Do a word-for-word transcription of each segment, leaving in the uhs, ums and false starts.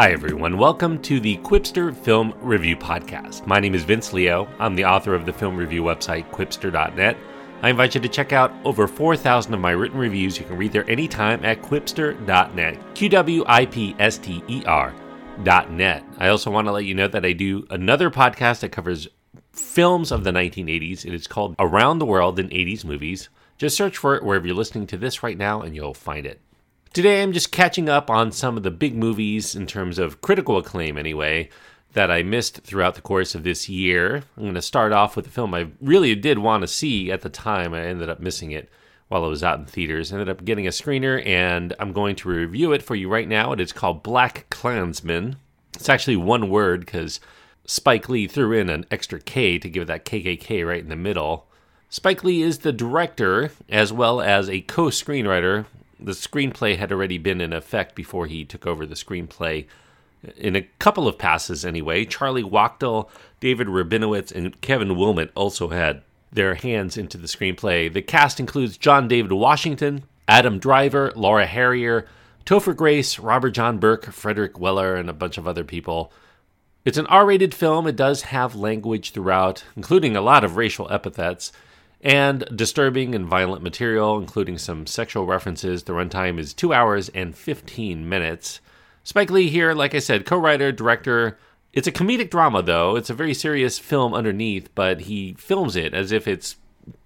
Hi everyone, welcome to the Quipster Film Review Podcast. My name is Vince Leo. I'm the author of the film review website Quipster dot net. I invite you to check out over four thousand of my written reviews. You can read there anytime at Quipster dot net. Q W I P S T E R dot net. I also want to let you know that I do another podcast that covers films of the nineteen eighties. It is called Around the World in eighties Movies. Just search for it wherever you're listening to this right now and you'll find it. Today I'm just catching up on some of the big movies, in terms of critical acclaim anyway, that I missed throughout the course of this year. I'm going to start off with a film I really did want to see at the time. I ended up missing it while I was out in theaters. I ended up getting a screener, and I'm going to review it for you right now. It is called BlacKkKlansman. It's actually one word because Spike Lee threw in an extra K to give that K K K right in the middle. Spike Lee is the director as well as a co-screenwriter. The screenplay had already been in effect before he took over the screenplay in a couple of passes anyway. Charlie Wachtel, David Rabinowitz, and Kevin Wilmot also had their hands into the screenplay. The cast includes John David Washington, Adam Driver, Laura Harrier, Topher Grace, Robert John Burke, Frederick Weller, and a bunch of other people. It's an R-rated film. It does have language throughout, including a lot of racial epithets, and disturbing and violent material, including some sexual references. The runtime is two hours and fifteen minutes. Spike Lee here, like I said, co-writer, director. It's a comedic drama, though. It's a very serious film underneath, but he films it as if it's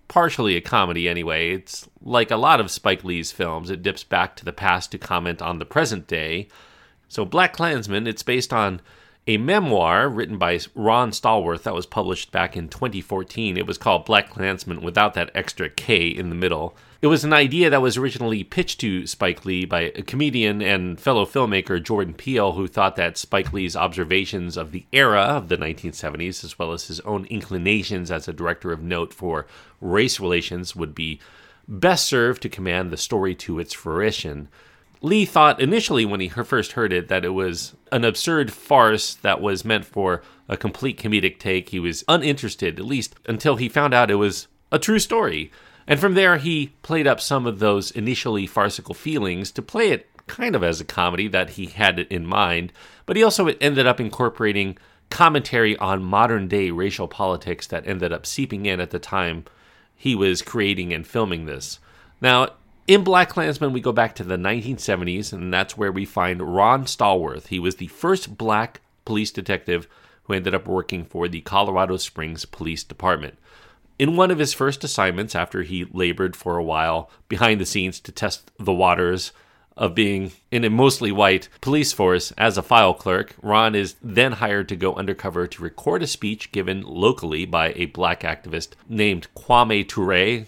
partially a comedy anyway. It's like a lot of Spike Lee's films. It dips back to the past to comment on the present day. So BlacKkKlansman, it's based on a memoir written by Ron Stallworth that was published back in twenty fourteen. It was called BlacKkKlansman without that extra K in the middle. It was an idea that was originally pitched to Spike Lee by a comedian and fellow filmmaker Jordan Peele, who thought that Spike Lee's observations of the era of the nineteen seventies, as well as his own inclinations as a director of note for race relations, would be best served to command the story to its fruition. Lee thought initially when he first heard it that it was an absurd farce that was meant for a complete comedic take. He was uninterested, at least until he found out it was a true story. And from there, he played up some of those initially farcical feelings to play it kind of as a comedy that he had in mind. But he also ended up incorporating commentary on modern-day racial politics that ended up seeping in at the time he was creating and filming this. Now, in BlacKkKlansman, we go back to the nineteen seventies, and that's where we find Ron Stallworth. He was the first black police detective who ended up working for the Colorado Springs Police Department. In one of his first assignments, after he labored for a while behind the scenes to test the waters of being in a mostly white police force as a file clerk, Ron is then hired to go undercover to record a speech given locally by a black activist named Kwame Ture,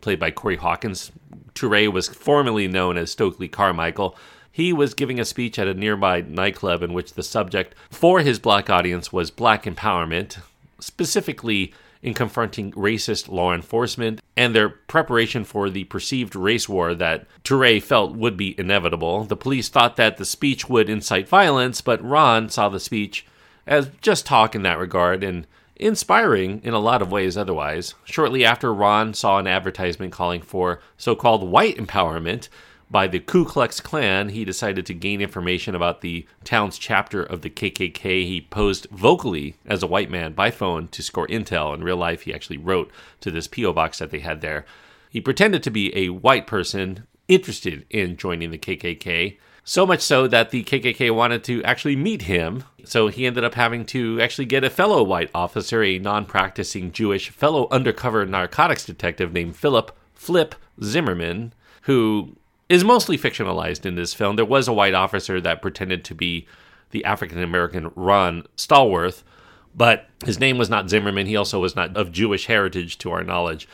played by Corey Hawkins. Ture was formerly known as Stokely Carmichael. He was giving a speech at a nearby nightclub in which the subject for his black audience was black empowerment, specifically in confronting racist law enforcement and their preparation for the perceived race war that Ture felt would be inevitable. The police thought that the speech would incite violence, but Ron saw the speech as just talk in that regard and inspiring in a lot of ways otherwise. Shortly after, Ron saw an advertisement calling for so-called white empowerment by the Ku Klux Klan. He decided to gain information about the town's chapter of the K K K. He posed vocally as a white man by phone to score intel. In real life, he actually wrote to this P O box that they had there. He pretended to be a white person interested in joining the K K K. So much so that the K K K wanted to actually meet him, so he ended up having to actually get a fellow white officer, a non-practicing Jewish fellow undercover narcotics detective named Philip Flip Zimmerman, who is mostly fictionalized in this film. There was a white officer that pretended to be the African-American Ron Stallworth, but his name was not Zimmerman. He also was not of Jewish heritage to our knowledge.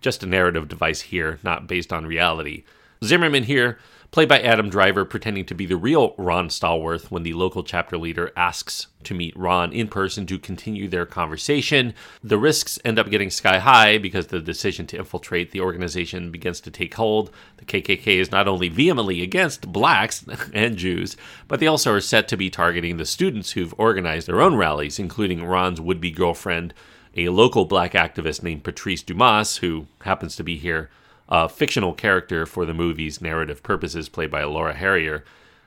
Just a narrative device here, not based on reality. Zimmerman here, played by Adam Driver, pretending to be the real Ron Stallworth when the local chapter leader asks to meet Ron in person to continue their conversation. The risks end up getting sky high because the decision to infiltrate the organization begins to take hold. The K K K is not only vehemently against blacks and Jews, but they also are set to be targeting the students who've organized their own rallies, including Ron's would-be girlfriend, a local black activist named Patrice Dumas, who happens to be here, a fictional character for the movie's narrative purposes, played by Laura Harrier.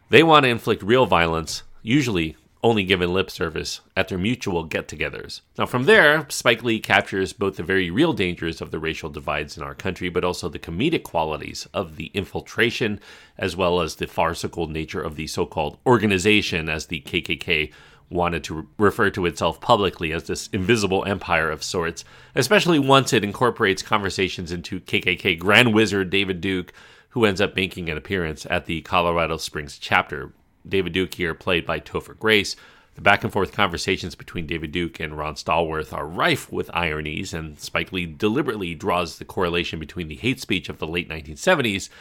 They want to inflict real violence usually only given lip service at their mutual get-togethers. Now, from there, Spike Lee captures both the very real dangers of the racial divides in our country, but also the comedic qualities of the infiltration, as well as the farcical nature of the so-called organization, as the K K K wanted to re- refer to itself publicly, as this invisible empire of sorts, especially once it incorporates conversations into K K K Grand Wizard David Duke, who ends up making an appearance at the Colorado Springs chapter. David Duke here, played by Topher Grace. The back-and-forth conversations between David Duke and Ron Stallworth are rife with ironies, and Spike Lee deliberately draws the correlation between the hate speech of the late nineteen seventies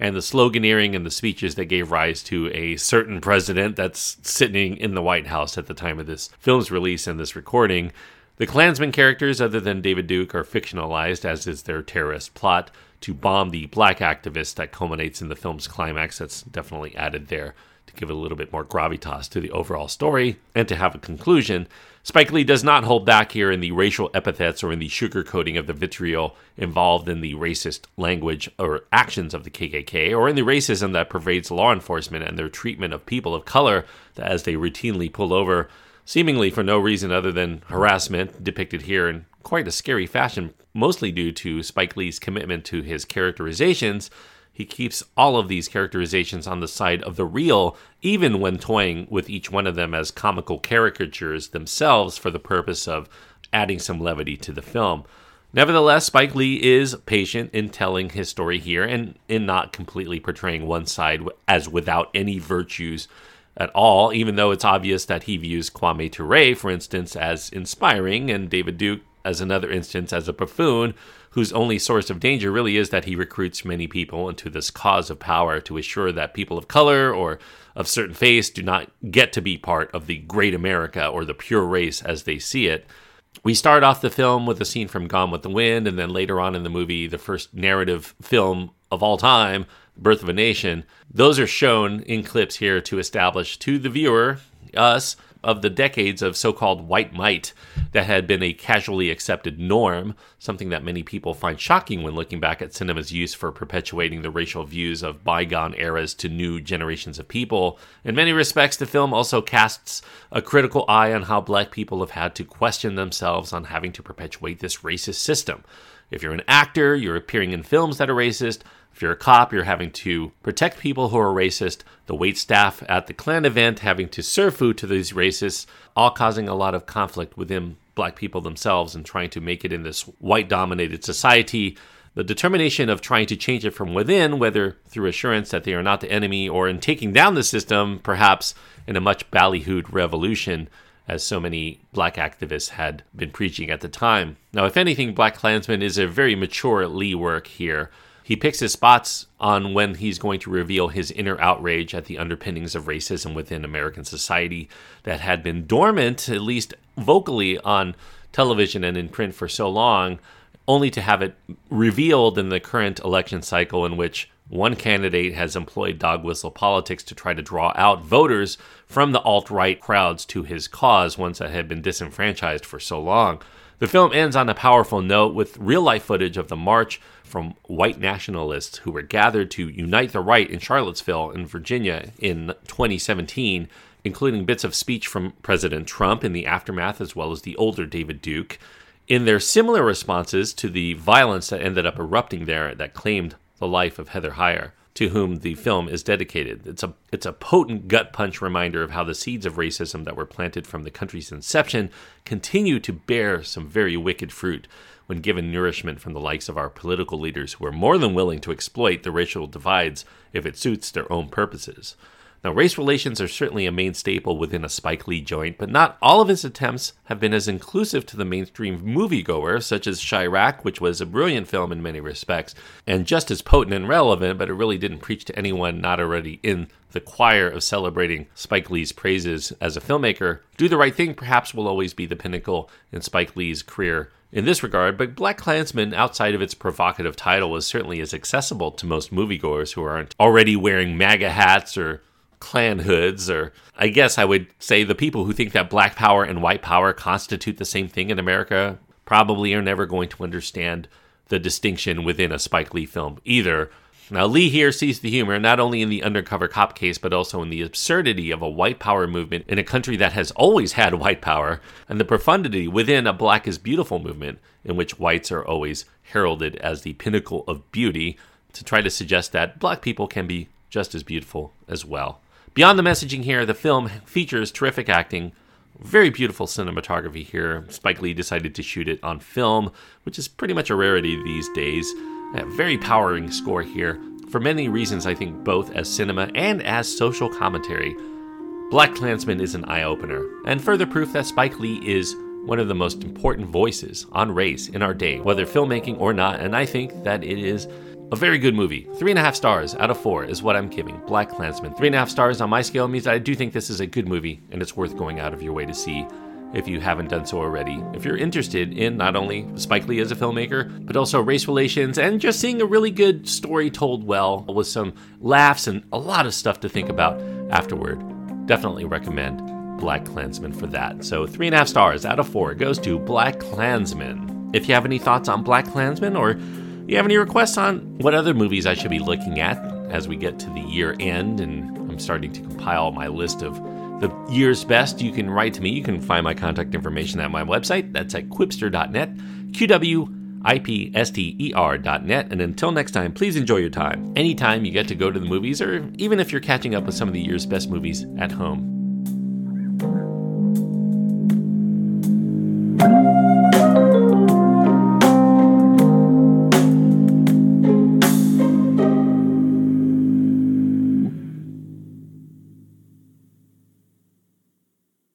and the sloganeering and the speeches that gave rise to a certain president that's sitting in the White House at the time of this film's release and this recording. The Klansman characters, other than David Duke, are fictionalized, as is their terrorist plot to bomb the black activist that culminates in the film's climax. That's definitely added there to give it a little bit more gravitas to the overall story and to have a conclusion. Spike Lee does not hold back here in the racial epithets or in the sugarcoating of the vitriol involved in the racist language or actions of the K K K, or in the racism that pervades law enforcement and their treatment of people of color as they routinely pull over, seemingly for no reason other than harassment, depicted here in quite a scary fashion, mostly due to Spike Lee's commitment to his characterizations. He keeps all of these characterizations on the side of the real, even when toying with each one of them as comical caricatures themselves for the purpose of adding some levity to the film. Nevertheless, Spike Lee is patient in telling his story here and in not completely portraying one side as without any virtues at all, even though it's obvious that he views Kwame Ture, for instance, as inspiring, and David Duke, as another instance, as a buffoon whose only source of danger really is that he recruits many people into this cause of power to assure that people of color or of certain faiths do not get to be part of the great America or the pure race as they see it. We start off the film with a scene from Gone with the Wind, and then later on in the movie, the first narrative film of all time, Birth of a Nation. Those are shown in clips here to establish to the viewer, us, of the decades of so-called white might that had been a casually accepted norm, something that many people find shocking when looking back at cinema's use for perpetuating the racial views of bygone eras to new generations of people. In many respects, the film also casts a critical eye on how black people have had to question themselves on having to perpetuate this racist system. If you're an actor, you're appearing in films that are racist. If you're a cop, you're having to protect people who are racist. The waitstaff at the Klan event having to serve food to these racists, all causing a lot of conflict within black people themselves and trying to make it in this white-dominated society. The determination of trying to change it from within, whether through assurance that they are not the enemy or in taking down the system, perhaps in a much ballyhooed revolution, as so many black activists had been preaching at the time. Now, if anything, BlacKkKlansman is a very mature Lee work here. He picks his spots on when he's going to reveal his inner outrage at the underpinnings of racism within American society that had been dormant, at least vocally, on television and in print for so long, only to have it revealed in the current election cycle in which one candidate has employed dog whistle politics to try to draw out voters from the alt-right crowds to his cause, ones that had been disenfranchised for so long. The film ends on a powerful note with real-life footage of the march from white nationalists who were gathered to unite the right in Charlottesville in Virginia in twenty seventeen, including bits of speech from President Trump in the aftermath, as well as the older David Duke, in their similar responses to the violence that ended up erupting there that claimed the life of Heather Heyer, to whom the film is dedicated. It's a it's a potent gut punch reminder of how the seeds of racism that were planted from the country's inception continue to bear some very wicked fruit when given nourishment from the likes of our political leaders, who are more than willing to exploit the racial divides if it suits their own purposes. Now, race relations are certainly a main staple within a Spike Lee joint, but not all of his attempts have been as inclusive to the mainstream moviegoer, such as Chirac, which was a brilliant film in many respects, and just as potent and relevant, but it really didn't preach to anyone not already in the choir of celebrating Spike Lee's praises as a filmmaker. Do the Right Thing perhaps will always be the pinnacle in Spike Lee's career in this regard, but BlacKkKlansman, outside of its provocative title, was certainly as accessible to most moviegoers who aren't already wearing MAGA hats or Klan hoods, or I guess I would say the people who think that black power and white power constitute the same thing in America probably are never going to understand the distinction within a Spike Lee film either. Now, Lee here sees the humor not only in the undercover cop case, but also in the absurdity of a white power movement in a country that has always had white power, and the profundity within a Black is Beautiful movement in which whites are always heralded as the pinnacle of beauty, to try to suggest that Black people can be just as beautiful as well. Beyond the messaging here, the film features terrific acting, very beautiful cinematography here. Spike Lee decided to shoot it on film, which is pretty much a rarity these days. A very powering score here, for many reasons I think both as cinema and as social commentary. BlacKkKlansman is an eye-opener, and further proof that Spike Lee is one of the most important voices on race in our day, whether filmmaking or not, and I think that it is a very good movie. Three and a half stars out of four is what I'm giving BlacKkKlansman. Three and a half stars on my scale means that I do think this is a good movie, and it's worth going out of your way to see if you haven't done so already. If you're interested in not only Spike Lee as a filmmaker, but also race relations and just seeing a really good story told well with some laughs and a lot of stuff to think about afterward, definitely recommend BlacKkKlansman for that. So three and a half stars out of four goes to BlacKkKlansman. If you have any thoughts on BlacKkKlansman, or you have any requests on what other movies I should be looking at as we get to the year end and I'm starting to compile my list of the year's best, you can write to me. You can find my contact information at my website. That's at Quipster dot net, Q W I P S T E R dot net. And until next time, please enjoy your time. Anytime you get to go to the movies, or even if you're catching up with some of the year's best movies at home.